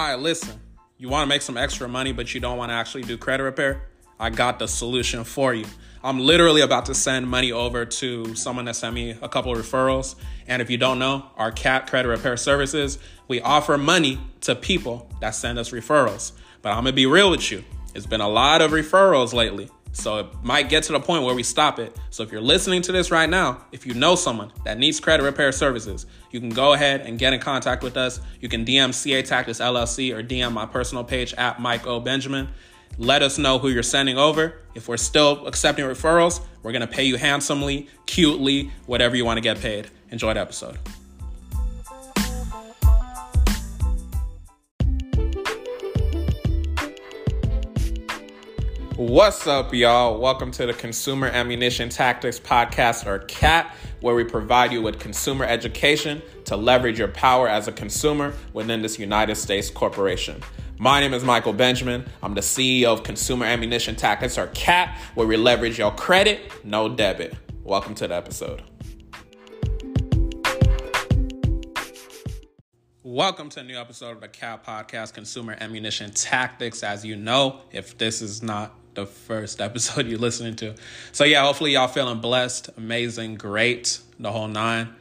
All right, listen, you want to make some extra money, but you don't want to actually do credit repair? I got the solution for you. I'm literally about to send money over to someone that sent me a couple of referrals. And if you don't know, our CAT Credit Repair Services, we offer money to people that send us referrals. But I'm going to be real with you. It's been a lot of referrals lately. So it might get to the point where we stop it. So if you're listening to this right now, if you know someone that needs credit repair services, you can go ahead and get in contact with us. You can DM CA Tactics LLC or DM my personal page at Michael Benjamin. Let us know who you're sending over. If we're still accepting referrals, we're going to pay you handsomely, cutely, whatever you want to get paid. Enjoy the episode. What's up, y'all? Welcome to the Consumer Ammunition Tactics Podcast, or CAT, where we provide you with consumer education to leverage your power as a consumer within this United States corporation. My name is Michael Benjamin. I'm the CEO of Consumer Ammunition Tactics, or CAT, where we leverage your credit, no debit. Welcome to the episode. Welcome to a new episode of the CAT Podcast, Consumer Ammunition Tactics. As you know, if this is not the first episode you're listening to. So yeah, hopefully y'all feeling blessed, amazing, great, the whole nine.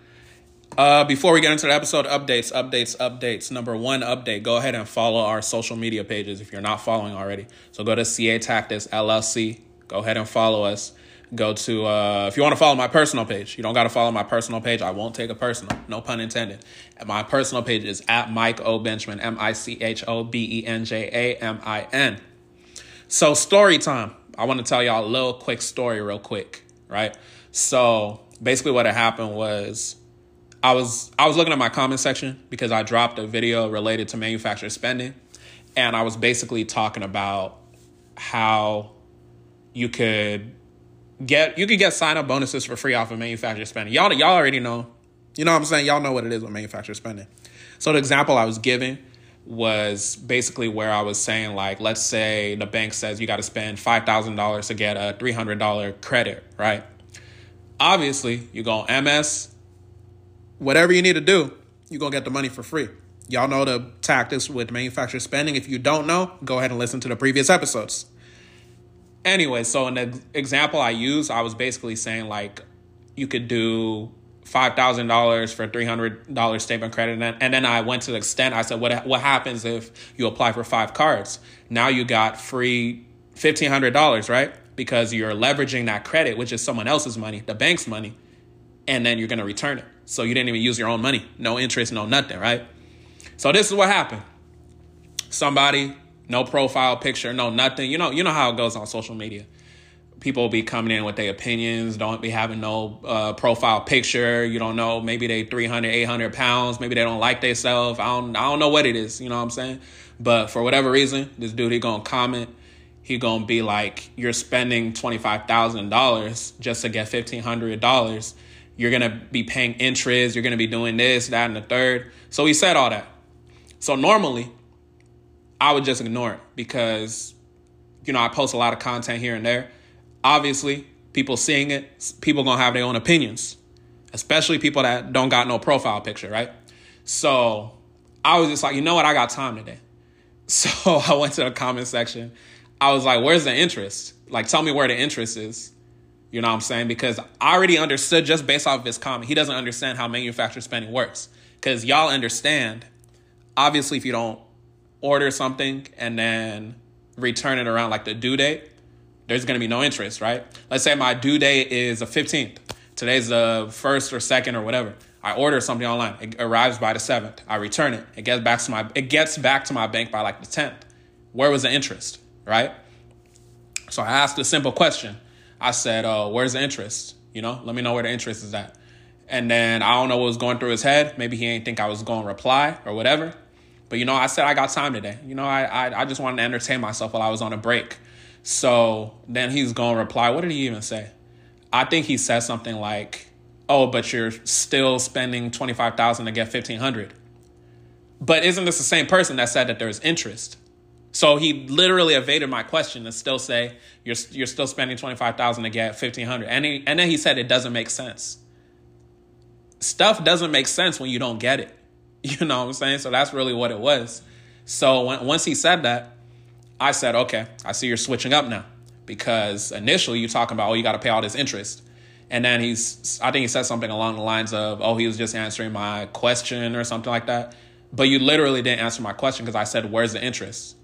Before we get into the episode, updates. Number one update, go ahead and follow our social media pages if you're not following already. So go to CA Tactics LLC. Go ahead and follow us. Go to, if you want to follow my personal page, you don't got to follow my personal page. I won't take a personal, no pun intended. My personal page is at Mike O. Benjamin, MICHOBENJAMIN. So story time. I want to tell y'all a little quick story real quick, right? So basically what had happened was I was looking at my comment section because I dropped a video related to manufacturer spending. And I was basically talking about how you could get sign-up bonuses for free off of manufacturer spending. Y'all already know. You know what I'm saying? Y'all know what it is with manufacturer spending. So the example I was giving was basically where I was saying, like, let's say the bank says you got to spend $5,000 to get a $300 credit, right? Obviously, you go MS, whatever you need to do, you're going to get the money for free. Y'all know the tactics with manufacturer spending. If you don't know, go ahead and listen to the previous episodes. Anyway, so in the example I used, I was basically saying, like, you could do $5,000 for $300 statement credit. And then I went to the extent, I said, what happens if you apply for 5 cards? Now you got free $1,500, right? Because you're leveraging that credit, which is someone else's money, the bank's money, and then you're going to return it. So you didn't even use your own money. No interest, no nothing, right? So this is what happened. Somebody, no profile picture, no nothing. You know how it goes on social media. People will be coming in with their opinions, don't be having no profile picture. You don't know, maybe they 300, 800 pounds. Maybe they don't like themselves. I don't know what it is, you know what I'm saying? But for whatever reason, this dude, he going to comment. He going to be like, you're spending $25,000 just to get $1,500. You're going to be paying interest. You're going to be doing this, that, and the third. So he said all that. So normally, I would just ignore it because, you know, I post a lot of content here and there. Obviously, people seeing it, people going to have their own opinions, especially people that don't got no profile picture, right? So I was just like, you know what? I got time today. So I went to the comment section. I was like, where's the interest? Like, tell me where the interest is. You know what I'm saying? Because I already understood just based off of his comment, he doesn't understand how manufacturer spending works. Because y'all understand, obviously, if you don't order something and then return it around like the due date, there's going to be no interest, right? Let's say my due date is the 15th. Today's the 1st or 2nd or whatever. I order something online. It arrives by the 7th. I return it. It gets back to my bank by like the 10th. Where was the interest, right? So I asked a simple question. I said, where's the interest? You know, let me know where the interest is at. And then I don't know what was going through his head. Maybe he ain't think I was going to reply or whatever. But, you know, I said I got time today. You know, I just wanted to entertain myself while I was on a break. So then he's going to reply. What did he even say? I think he said something like, oh, but you're still spending $25,000 to get $1,500. But isn't this the same person that said that there's interest? So he literally evaded my question and still say, you're still spending $25,000 to get $1,500. And then he said, it doesn't make sense. Stuff doesn't make sense when you don't get it. You know what I'm saying? So that's really what it was. So once he said that, I said, okay, I see you're switching up now, because initially you're talking about, oh, you got to pay all this interest. And then I think he said something along the lines of, oh, he was just answering my question or something like that. But you literally didn't answer my question, because I said, where's the interest?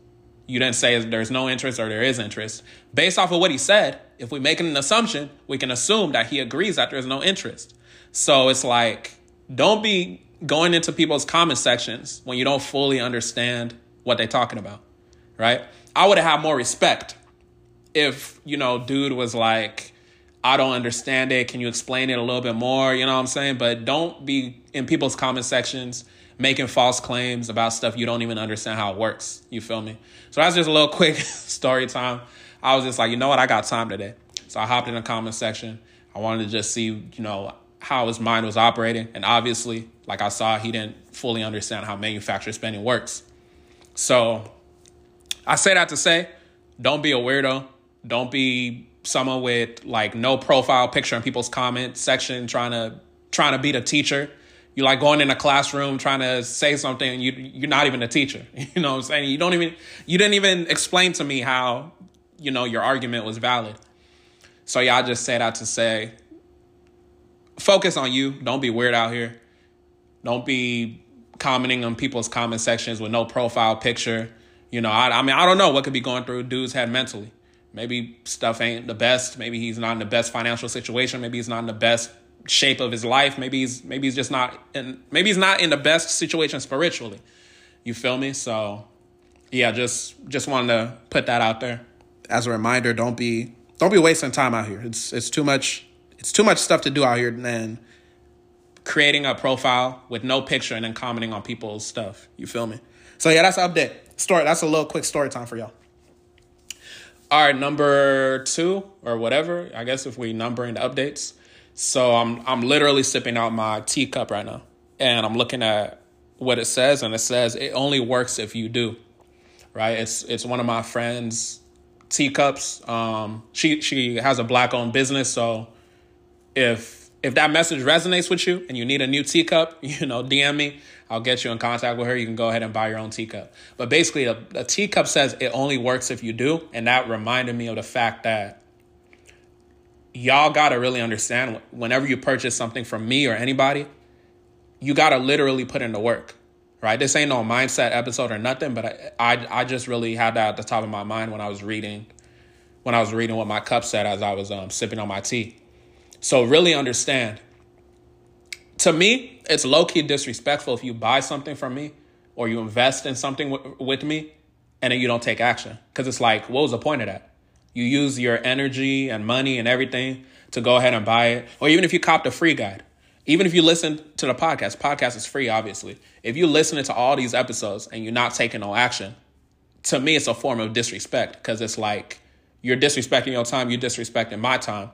You didn't say there's no interest or there is interest. Based off of what he said, if we make an assumption, we can assume that he agrees that there's no interest. So it's like, don't be going into people's comment sections when you don't fully understand what they're talking about, right? I would have had more respect if, dude was like, I don't understand it. Can you explain it a little bit more? You know what I'm saying? But don't be in people's comment sections making false claims about stuff you don't even understand how it works. You feel me? So that's just a little quick story time. I was just like, you know what? I got time today. So I hopped in the comment section. I wanted to just see, how his mind was operating. And obviously, like I saw, he didn't fully understand how manufacturer spending works. So I say that to say, don't be a weirdo. Don't be someone with like no profile picture in people's comment section trying to be the teacher. You like going in a classroom trying to say something and you're not even a teacher. You know what I'm saying? You didn't even explain to me how, your argument was valid. So yeah, I just say that to say, focus on you. Don't be weird out here. Don't be commenting on people's comment sections with no profile picture. I don't know what could be going through a dude's head mentally. Maybe stuff ain't the best. Maybe he's not in the best financial situation. Maybe he's not in the best shape of his life. Maybe he's not in the best situation spiritually. You feel me? So yeah, just wanted to put that out there. As a reminder, don't be wasting time out here. It's too much stuff to do out here than creating a profile with no picture and then commenting on people's stuff. You feel me? So yeah, that's an update. Story. That's a little quick story time for y'all. All right, number 2 or whatever, I guess, if we numbering the updates. So I'm literally sipping out my teacup right now, and I'm looking at what it says, and it says it only works if you do, right? It's one of my friend's teacups. She has a Black-owned business, so if that message resonates with you and you need a new teacup, DM me. I'll get you in contact with her. You can go ahead and buy your own teacup. But basically, a teacup says it only works if you do. And that reminded me of the fact that y'all got to really understand, whenever you purchase something from me or anybody, you got to literally put in the work, right? This ain't no mindset episode or nothing, but I just really had that at the top of my mind when I was reading, what my cup said as I was sipping on my tea. So really understand. To me, it's low-key disrespectful if you buy something from me or you invest in something with me and then you don't take action. Because it's like, what was the point of that? You use your energy and money and everything to go ahead and buy it. Or even if you copped a free guide, even if you listen to the podcast is free, obviously. If you listen to all these episodes and you're not taking no action, to me, it's a form of disrespect, because it's like you're disrespecting your time, you're disrespecting my time.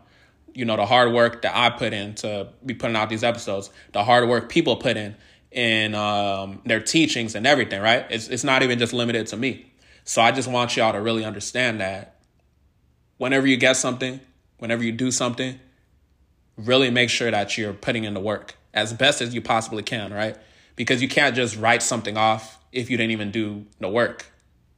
The hard work that I put in to be putting out these episodes, the hard work people put in their teachings and everything, right? It's not even just limited to me. So I just want y'all to really understand that whenever you get something, whenever you do something, really make sure that you're putting in the work as best as you possibly can, right? Because you can't just write something off if you didn't even do the work.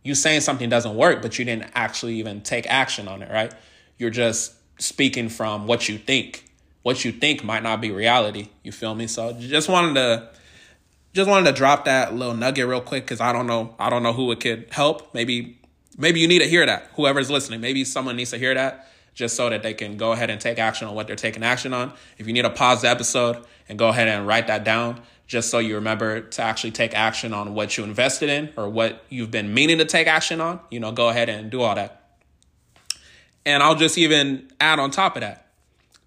You saying something doesn't work, but you didn't actually even take action on it, right? You're just speaking from what you think. What you think might not be reality. You feel me? So just wanted to drop that little nugget real quick, because I don't know who it could help. Maybe you need to hear that. Whoever's listening, maybe someone needs to hear that, just so that they can go ahead and take action on what they're taking action on. If you need to pause the episode and go ahead and write that down, just so you remember to actually take action on what you invested in or what you've been meaning to take action on, go ahead and do all that. And I'll just even add on top of that,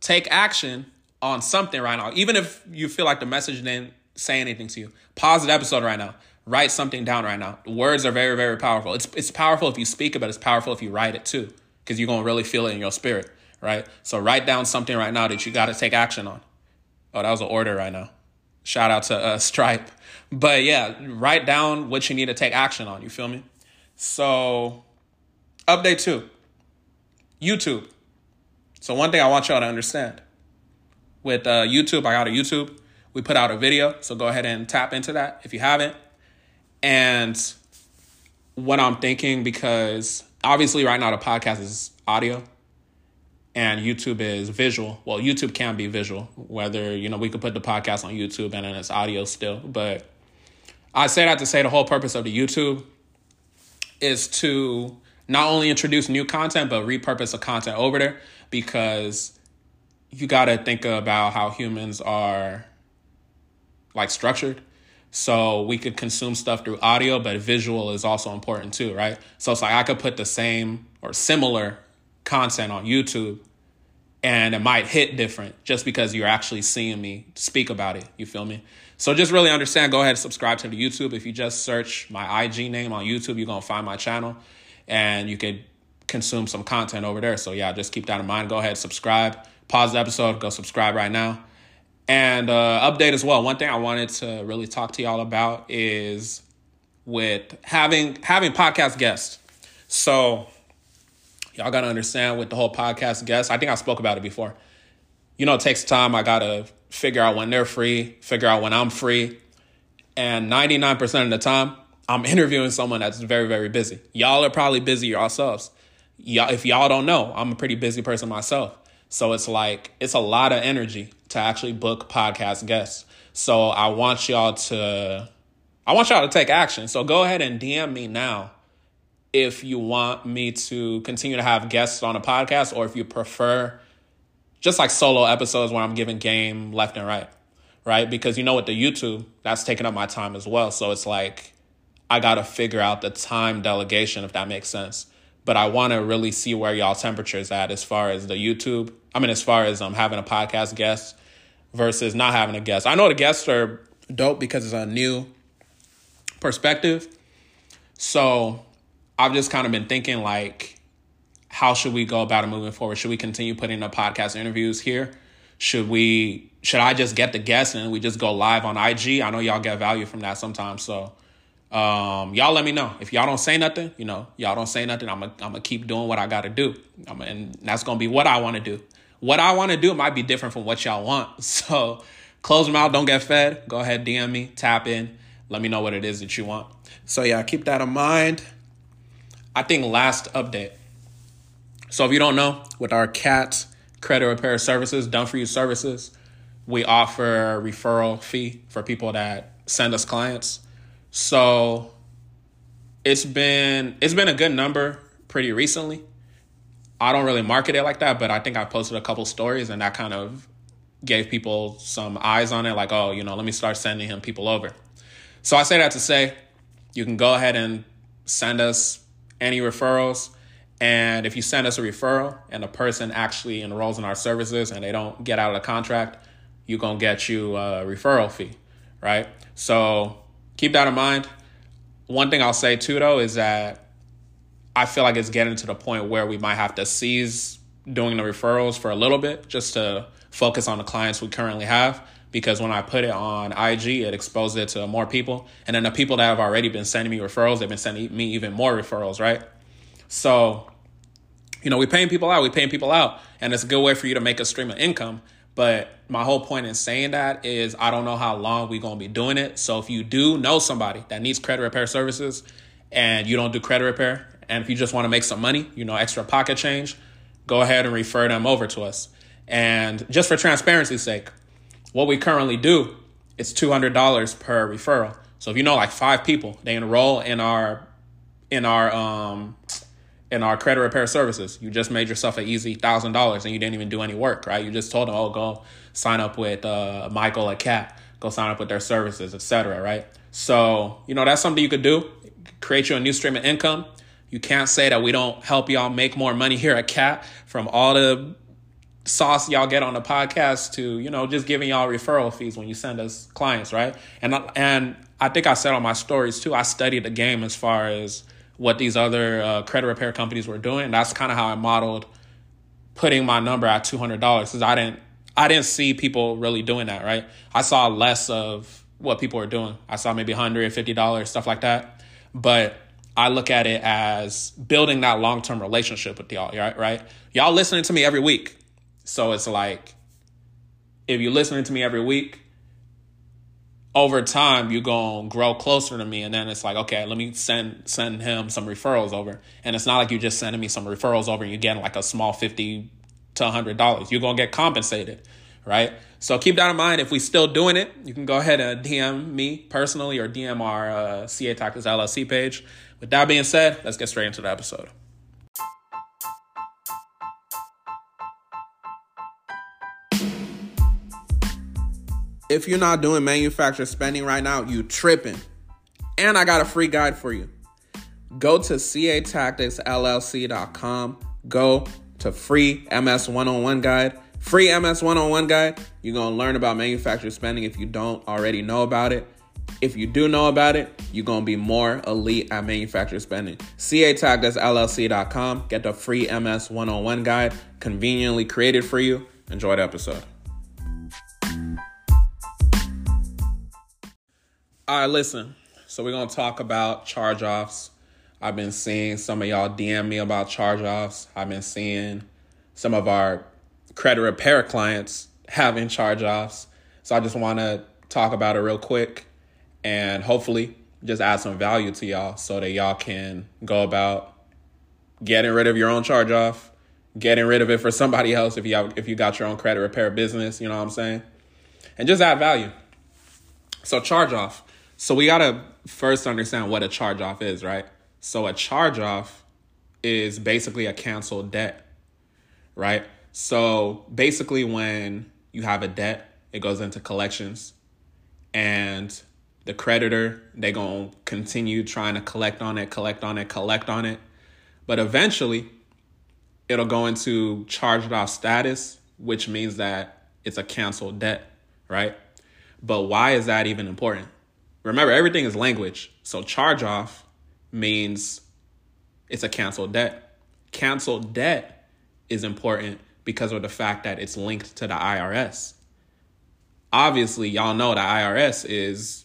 take action on something right now. Even if you feel like the message didn't say anything to you, pause the episode right now. Write something down right now. Words are very, very powerful. It's powerful if you speak it, but it's powerful if you write it too, because you're going to really feel it in your spirit, right? So write down something right now that you got to take action on. Oh, that was an order right now. Shout out to Stripe. But yeah, write down what you need to take action on. You feel me? So update 2. YouTube. So one thing I want y'all to understand with YouTube, I got a YouTube. We put out a video, so go ahead and tap into that if you haven't. And what I'm thinking, because obviously right now the podcast is audio and YouTube is visual. Well, YouTube can be visual, whether, you know, we could put the podcast on YouTube and then it's audio still. But I say that to say the whole purpose of the YouTube is to not only introduce new content, but repurpose the content over there, because you got to think about how humans are like structured. So we could consume stuff through audio, but visual is also important too, right? So it's like I could put the same or similar content on YouTube and it might hit different just because you're actually seeing me speak about it. You feel me? So just really understand, go ahead and subscribe to the YouTube. If you just search my IG name on YouTube, you're going to find my channel and you can consume some content over there. So yeah, just keep that in mind. Go ahead, subscribe, pause the episode, go subscribe right now. And update as well. One thing I wanted to really talk to y'all about is with having podcast guests. So y'all got to understand with the whole podcast guests, I think I spoke about it before. You know, it takes time. I got to figure out when they're free, figure out when I'm free. And 99% of the time, I'm interviewing someone that's very, very busy. Y'all are probably busy yourselves. Y'all, if y'all don't know, I'm a pretty busy person myself. So it's like, it's a lot of energy to actually book podcast guests. So I want y'all to take action. So go ahead and DM me now if you want me to continue to have guests on a podcast, or if you prefer just like solo episodes where I'm giving game left and right, right? Because you know, with the YouTube, that's taking up my time as well. So it's like, I got to figure out the time delegation, if that makes sense. But I want to really see where y'all temperature is at as far as the YouTube. I mean, as far as having a podcast guest versus not having a guest. I know the guests are dope because it's a new perspective. So I've just kind of been thinking, like, how should we go about it moving forward? Should we continue putting up podcast interviews here? Should I just get the guests and we just go live on IG? I know y'all get value from that sometimes. So y'all let me know. If y'all don't say nothing, you know, y'all don't say nothing. I'm gonna keep doing what I gotta do. And that's gonna be what I wanna do. What I wanna do might be different from what y'all want. So close them out, don't get fed. Go ahead, DM me, tap in, let me know what it is that you want. So yeah, keep that in mind. I think last update. So if you don't know, with our CAT credit repair services, done for you services, we offer a referral fee for people that send us clients. So it's been a good number pretty recently. I don't really market it like that, but I think I posted a couple stories and that kind of gave people some eyes on it. Like, oh, you know, let me start sending him people over. So I say that to say you can go ahead and send us any referrals. And if you send us a referral and a person actually enrolls in our services and they don't get out of the contract, you're going to get you a referral fee, right? So keep that in mind. One thing I'll say too, though, is that I feel like it's getting to the point where we might have to cease doing the referrals for a little bit just to focus on the clients we currently have, because when I put it on IG, it exposes it to more people. And then the people that have already been sending me referrals, they've been sending me even more referrals, right? So, you know, we're paying people out. And it's a good way for you to make a stream of income. But my whole point in saying that is I don't know how long we're going to be doing it. So if you do know somebody that needs credit repair services and you don't do credit repair, and if you just want to make some money, you know, extra pocket change, go ahead and refer them over to us. And just for transparency's sake, what we currently do is $200 per referral. So if you know like five people, they enroll in our credit repair services, you just made yourself an easy $1,000 and you didn't even do any work, right? You just told them, oh, go sign up with Michael at CAT, go sign up with their services, etc., right? So, you know, that's something you could do, create you a new stream of income. You can't say that we don't help y'all make more money here at CAT from all the sauce y'all get on the podcast to, you know, just giving y'all referral fees when you send us clients, right? And I think I said on my stories too, I studied the game as far as what these other credit repair companies were doing. That's kind of how I modeled putting my number at $200, because I didn't see people really doing that, right? I saw less of what people were doing. I saw maybe $150, stuff like that. But I look at it as building that long-term relationship with y'all, right? Y'all listening to me every week. So it's like, if you're listening to me every week, over time, you're going to grow closer to me. And then it's like, okay, let me send him some referrals over. And it's not like you're just sending me some referrals over and you're getting like a small $50 to $100. You're going to get compensated, right? So keep that in mind. If we're still doing it, you can go ahead and DM me personally or DM our CA Tactics LLC page. With that being said, let's get straight into the episode. If you're not doing manufacturer spending right now, you tripping. And I got a free guide for you. Go to catacticsllc.com. Go to free MS 101 guide. Free MS 101 guide. You're going to learn about manufacturer spending if you don't already know about it. If you do know about it, you're going to be more elite at manufacturer spending. catacticsllc.com. Get the free MS 101 guide conveniently created for you. Enjoy the episode. All right, listen, so we're going to talk about charge-offs. I've been seeing some of y'all DM me about charge-offs. I've been seeing some of our credit repair clients having charge-offs. So I just want to talk about it real quick and hopefully just add some value to y'all so that y'all can go about getting rid of your own charge-off, getting rid of it for somebody else if you got your own credit repair business, you know what I'm saying? And just add value. So charge-off. So we got to first understand what a charge-off is, right? So a charge-off is basically a canceled debt, right? So basically when you have a debt, it goes into collections and the creditor, they're going to continue trying to collect on it. But eventually it'll go into charged-off status, which means that it's a canceled debt, right? But why is that even important? Remember, everything is language. So charge-off means it's a canceled debt. Canceled debt is important because of the fact that it's linked to the IRS. Obviously, y'all know the IRS is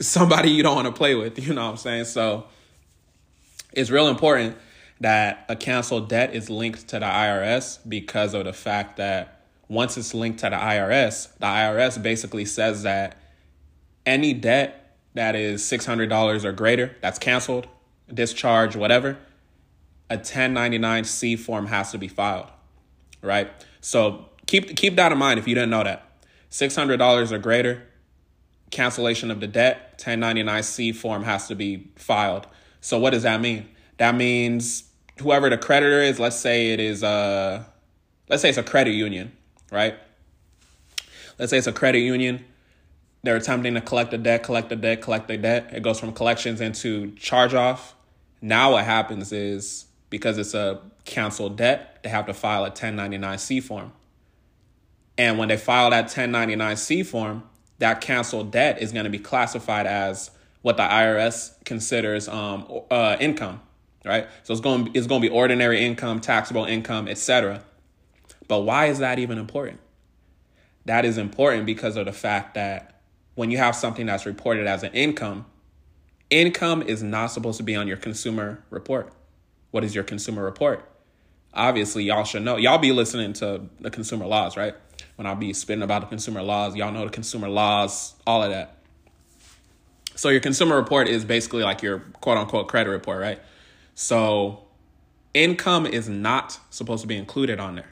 somebody you don't want to play with. You know what I'm saying? So it's real important that a canceled debt is linked to the IRS because of the fact that once it's linked to the IRS basically says that any debt that is $600 or greater, that's canceled, discharged, whatever, a 1099-C form has to be filed, right? So keep that in mind if you didn't know that. $600 or greater, cancellation of the debt, 1099-C form has to be filed. So what does that mean? That means whoever the creditor is, let's say it's a credit union, right? Let's say it's a credit union. They're attempting to collect the debt. It goes from collections into charge off. Now what happens is because it's a canceled debt, they have to file a 1099-C form. And when they file that 1099-C form, that canceled debt is going to be classified as what the IRS considers income, right? So it's going to be ordinary income, taxable income, etc. But why is that even important? That is important because of the fact that when you have something that's reported as an income, income is not supposed to be on your consumer report. What is your consumer report? Obviously, y'all should know. Y'all be listening to the consumer laws, right? When I be spitting about the consumer laws, y'all know the consumer laws, all of that. So your consumer report is basically like your quote-unquote credit report, right? So income is not supposed to be included on there.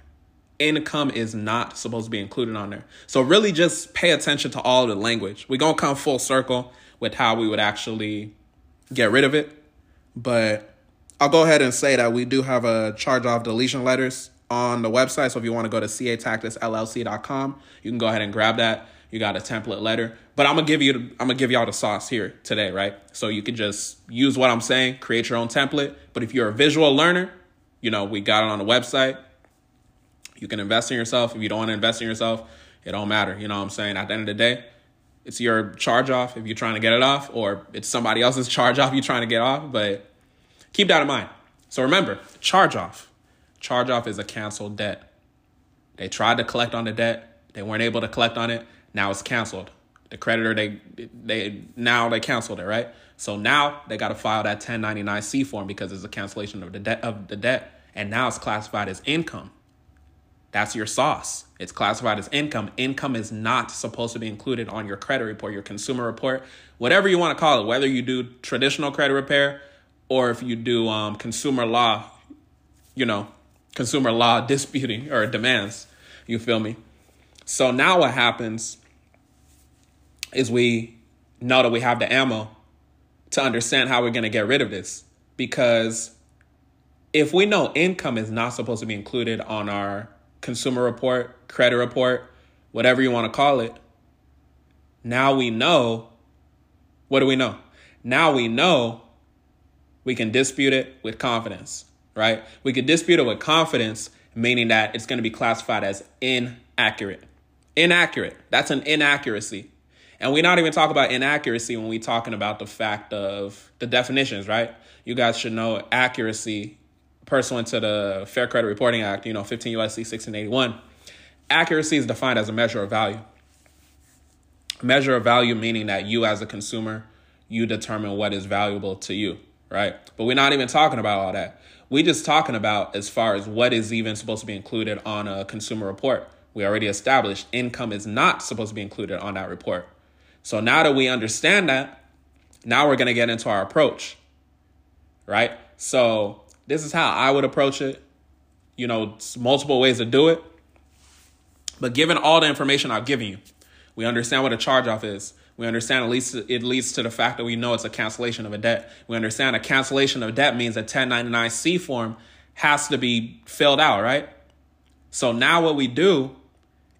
Income is not supposed to be included on there. So really just pay attention to all the language. We're going to come full circle with how we would actually get rid of it. But I'll go ahead and say that we do have a charge-off deletion letters on the website. So if you want to go to catacticsllc.com, you can go ahead and grab that. You got a template letter. But I'm going to give y'all the sauce here today, right? So you can just use what I'm saying, create your own template. But if you're a visual learner, you know, we got it on the website. You can invest in yourself. If you don't want to invest in yourself, it don't matter. You know what I'm saying? At the end of the day, it's your charge off if you're trying to get it off, or it's somebody else's charge off you're trying to get off. But keep that in mind. So remember, charge off. Charge off is a canceled debt. They tried to collect on the debt. They weren't able to collect on it. Now it's canceled. The creditor, they canceled it, right? So now they got to file that 1099-C form because it's a cancellation of the debt. And now it's classified as income. That's your sauce. It's classified as income. Income is not supposed to be included on your credit report, your consumer report, whatever you want to call it, whether you do traditional credit repair or if you do consumer law, consumer law disputing or demands. You feel me? So now what happens is we know that we have the ammo to understand how we're going to get rid of this, because if we know income is not supposed to be included on our consumer report, credit report, whatever you want to call it, now we know, what do we know? Now we know we can dispute it with confidence, right? We could dispute it with confidence, meaning that it's going to be classified as inaccurate. Inaccurate. That's an inaccuracy. And we're not even talking about inaccuracy when we're talking about the fact of the definitions, right? You guys should know accuracy, pursuant to the Fair Credit Reporting Act, 15 U.S.C. 1681. Accuracy is defined as a measure of value. Measure of value meaning that you as a consumer, you determine what is valuable to you, right? But we're not even talking about all that. We're just talking about as far as what is even supposed to be included on a consumer report. We already established income is not supposed to be included on that report. So now that we understand that, now we're going to get into our approach, right? So this is how I would approach it. Multiple ways to do it. But given all the information I've given you, we understand what a charge-off is. We understand it leads to the fact that we know it's a cancellation of a debt. We understand a cancellation of debt means a 1099-C form has to be filled out, right? So now what we do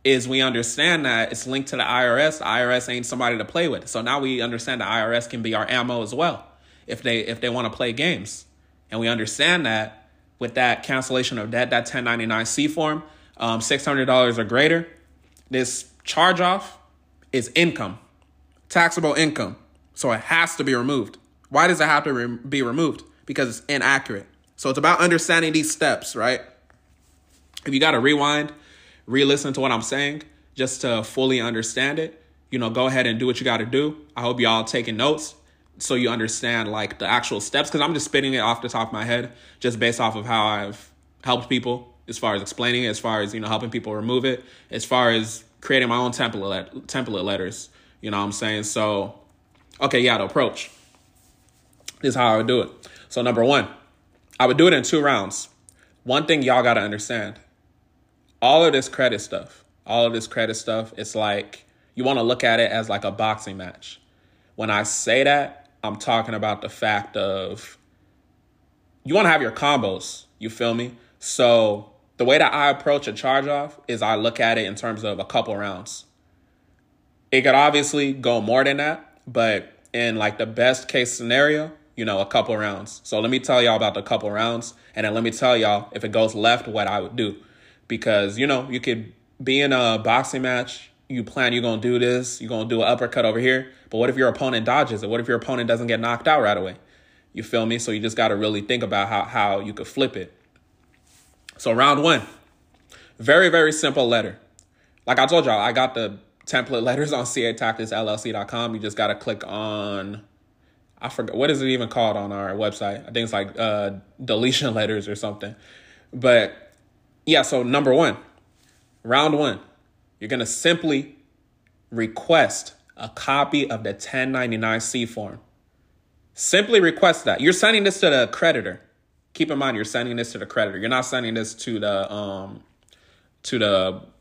is we understand that it's linked to the IRS. The IRS ain't somebody to play with. So now we understand the IRS can be our ammo as well if they want to play games. And we understand that with that cancellation of debt, that 1099-C form, $600 or greater, this charge-off is income, taxable income. So it has to be removed. Why does it have to be removed? Because it's inaccurate. So it's about understanding these steps, right? If you got to rewind, re-listen to what I'm saying just to fully understand it, go ahead and do what you got to do. I hope y'all taking notes so you understand the actual steps, because I'm just spitting it off the top of my head just based off of how I've helped people as far as explaining it, as far as, helping people remove it, as far as creating my own template letters. You know what I'm saying? So, okay, yeah, the approach. This is how I would do it. So number one, I would do it in 2 rounds. One thing y'all got to understand. All of this credit stuff, it's you want to look at it as a boxing match. When I say that, I'm talking about the fact of you want to have your combos. You feel me? So the way that I approach a charge-off is I look at it in terms of a couple rounds. It could obviously go more than that, but in the best case scenario, a couple rounds. So let me tell y'all about the couple rounds, and then let me tell y'all if it goes left, what I would do. Because, you could be in a boxing match. You plan you're going to do this. You're going to do an uppercut over here. But what if your opponent dodges it? What if your opponent doesn't get knocked out right away? You feel me? So you just got to really think about how you could flip it. So round one, very, very simple letter. Like I told y'all, I got the template letters on CA Tactics LLC.com. You just got to click on, I forgot, what is it even called on our website? I think it's deletion letters or something. But yeah, so number one, round one, you're going to simply request a copy of the 1099-C form. Simply request that. You're sending this to the creditor. Keep in mind, you're sending this to the creditor. You're not sending this to the,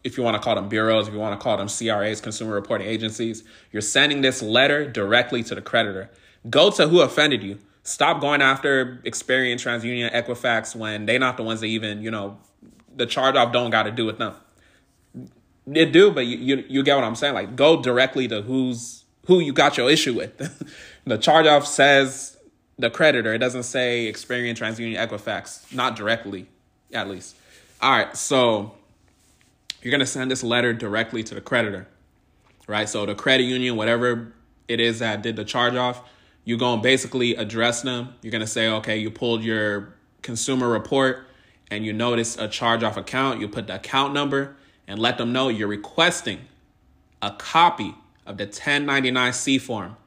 if you want to call them bureaus, if you want to call them CRAs, consumer reporting agencies, you're sending this letter directly to the creditor. Go to who offended you. Stop going after Experian, TransUnion, Equifax when they're not the ones that even, the charge-off don't got to do with them. It do, but you get what I'm saying. Go directly to who you got your issue with. The charge-off says the creditor. It doesn't say Experian, TransUnion, Equifax. Not directly, at least. All right, so you're going to send this letter directly to the creditor, right? So the credit union, whatever it is that did the charge-off, you're going to basically address them. You're going to say, okay, you pulled your consumer report, and you notice a charge-off account, you put the account number and let them know you're requesting a copy of the 1099-C form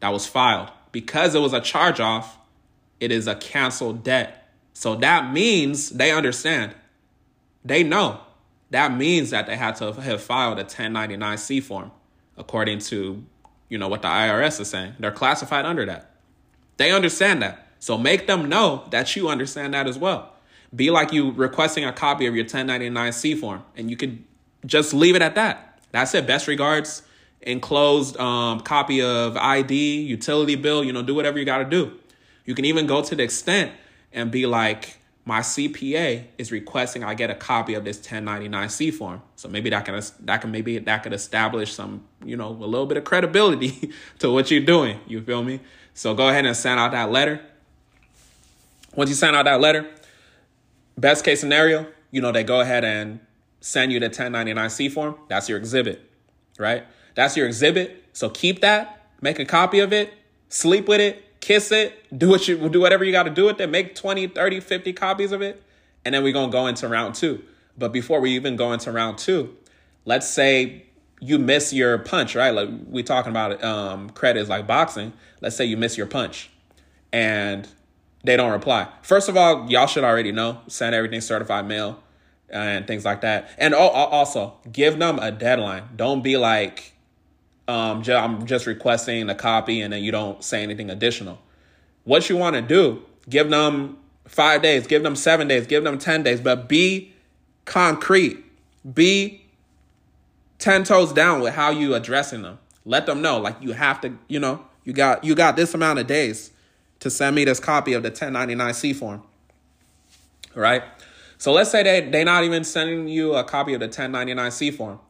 that was filed. Because it was a charge-off, it is a canceled debt. So that means they understand. They know that means that they had to have filed a 1099-C form, according to, you know, what the IRS is saying. They're classified under that. They understand that. So make them know that you understand that as well. Be like you requesting a copy of your 1099-C form, and you could just leave it at that. That's it. Best regards, enclosed copy of ID, utility bill, you know, do whatever you got to do. You can even go to the extent and be like, my CPA is requesting I get a copy of this 1099-C form. So maybe that could establish some, you know, a little bit of credibility to what you're doing. You feel me? So go ahead and send out that letter. Once you send out that letter, best case scenario, you know, they go ahead and send you the 1099-C form. That's your exhibit, right? That's your exhibit. So keep that, make a copy of it, sleep with it, kiss it, do whatever you got to do with it. Make 20, 30, 50 copies of it. And then we're going to go into round two. But before we even go into round two, let's say you miss your punch, right? Like we talking about credit is like boxing. Let's say you miss your punch and they don't reply. First of all, y'all should already know, send everything certified mail and things like that. And also give them a deadline. Don't be like, I'm just requesting a copy and then you don't say anything additional. What you want to do, give them 5 days, give them 7 days, give them 10 days, but be concrete. Be 10 toes down with how you addressing them. Let them know, like, you have to, you know, you got this amount of days to send me this copy of the 1099-C form, all right? So let's say they're not even sending you a copy of the 1099-C form.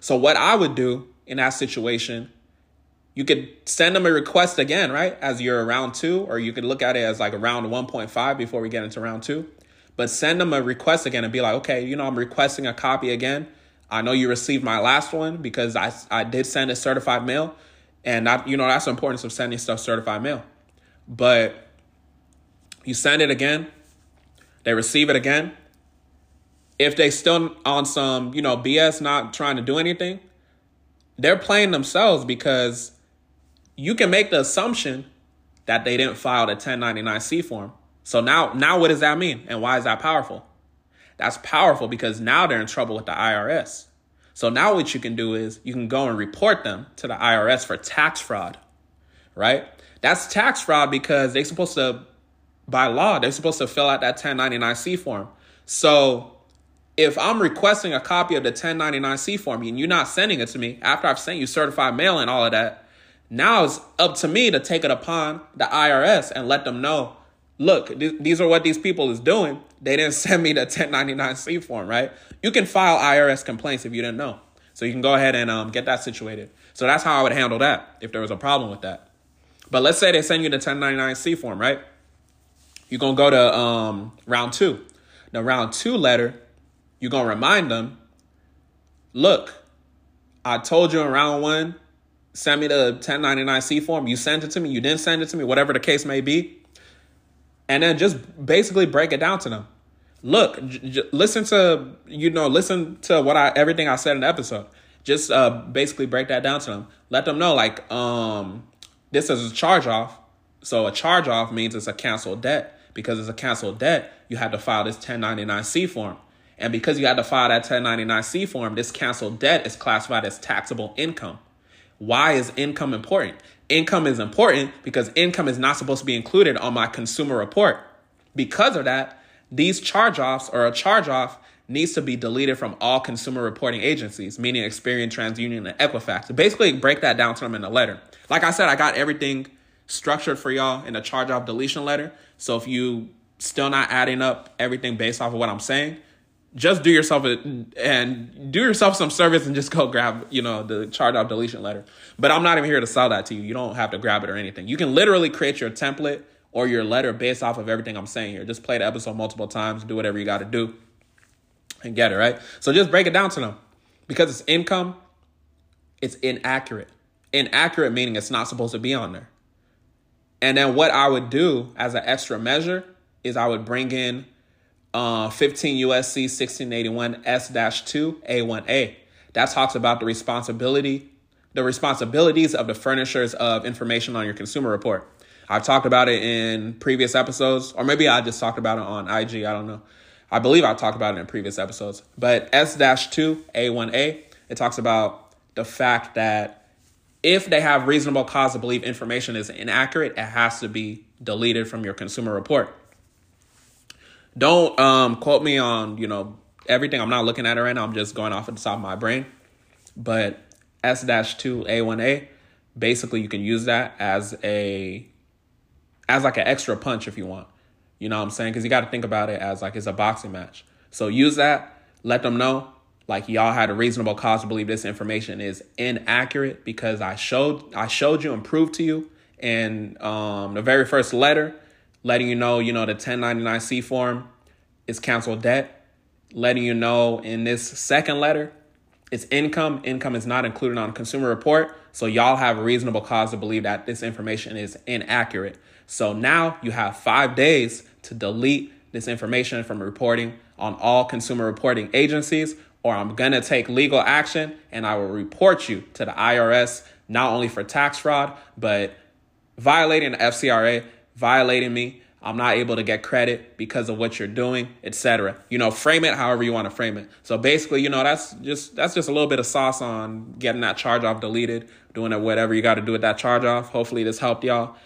So what I would do in that situation, you could send them a request again, right, as your round two, or you could look at it as like a round 1.5 before we get into round two. But send them a request again and be like, okay, you know, I'm requesting a copy again. I know you received my last one because I did send a certified mail, and that, you know, that's the importance of sending stuff certified mail. But you send it again, they receive it again. If they still on some, you know, BS, not trying to do anything, they're playing themselves, because you can make the assumption that they didn't file the 1099-C form. So now what does that mean? And why is that powerful? That's powerful because now they're in trouble with the IRS. So now what you can do is you can go and report them to the IRS for tax fraud, right? That's tax fraud because they're supposed to, by law, they're supposed to fill out that 1099-C form. So if I'm requesting a copy of the 1099-C form and you're not sending it to me after I've sent you certified mail and all of that, now it's up to me to take it upon the IRS and let them know, look, these are what these people is doing. They didn't send me the 1099-C form, right? You can file IRS complaints if you didn't know. So you can go ahead and get that situated. So that's how I would handle that if there was a problem with that. But let's say they send you the 1099-C form, right? You're going to go to round two. The round two letter, you're going to remind them, look, I told you in round one, send me the 1099-C form. You sent it to me. You didn't send it to me, whatever the case may be. And then just basically break it down to them. Look, listen to everything I said in the episode. Just basically break that down to them. Let them know, like, this is a charge-off. So a charge-off means it's a canceled debt. Because it's a canceled debt, you had to file this 1099-C form. And because you had to file that 1099-C form, this canceled debt is classified as taxable income. Why is income important? Income is important because income is not supposed to be included on my consumer report. Because of that, these charge-offs, or a charge-off, needs to be deleted from all consumer reporting agencies, meaning Experian, TransUnion, and Equifax. Basically, break that down to them in the letter. Like I said, I got everything structured for y'all in a charge-off deletion letter. So if you still not adding up everything based off of what I'm saying, just do yourself some service and just go grab, you know, the charge-off deletion letter. But I'm not even here to sell that to you. You don't have to grab it or anything. You can literally create your template or your letter based off of everything I'm saying here. Just play the episode multiple times, do whatever you got to do and get it, right? So just break it down to them. Because it's income, it's inaccurate. Inaccurate meaning it's not supposed to be on there. And then what I would do as an extra measure is I would bring in 15 U.S.C. 1681 S-2 A1A. That talks about the responsibilities of the furnishers of information on your consumer report. I've talked about it in previous episodes, or maybe I just talked about it on IG. I don't know. I believe I talked about it in previous episodes, but S-2A1A, it talks about the fact that if they have reasonable cause to believe information is inaccurate, it has to be deleted from your consumer report. Don't quote me on, everything. I'm not looking at it right now. I'm just going off at the top of my brain. But S-2A1A, basically you can use that as an extra punch if you want. You know what I'm saying? Because you got to think about it as like it's a boxing match. So use that. Let them know like y'all had a reasonable cause to believe this information is inaccurate because I showed you and proved to you in the very first letter, letting you know, the 1099-C form is canceled debt, letting you know in this second letter, it's income. Income is not included on a consumer report. So y'all have a reasonable cause to believe that this information is inaccurate. So now you have 5 days to delete this information from reporting on all consumer reporting agencies, or I'm going to take legal action and I will report you to the IRS, not only for tax fraud, but violating the FCRA, violating me. I'm not able to get credit because of what you're doing, etc. Frame it however you want to frame it. So basically, that's just a little bit of sauce on getting that charge off deleted, doing it whatever you got to do with that charge off. Hopefully this helped y'all.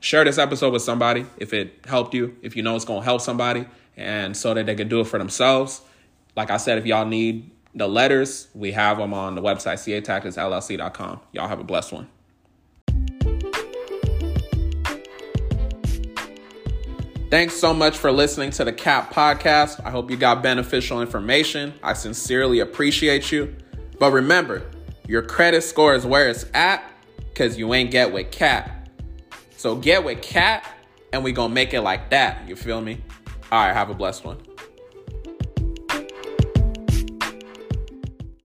Share this episode with somebody if it helped you, if you know it's going to help somebody, and so that they can do it for themselves. Like I said, if y'all need the letters, we have them on the website, catacticsllc.com. Y'all have a blessed one. Thanks so much for listening to the CAP podcast. I hope you got beneficial information. I sincerely appreciate you. But remember, your credit score is where it's at because you ain't get with CAP. So get with CAP and we gonna make it like that. You feel me? All right, have a blessed one.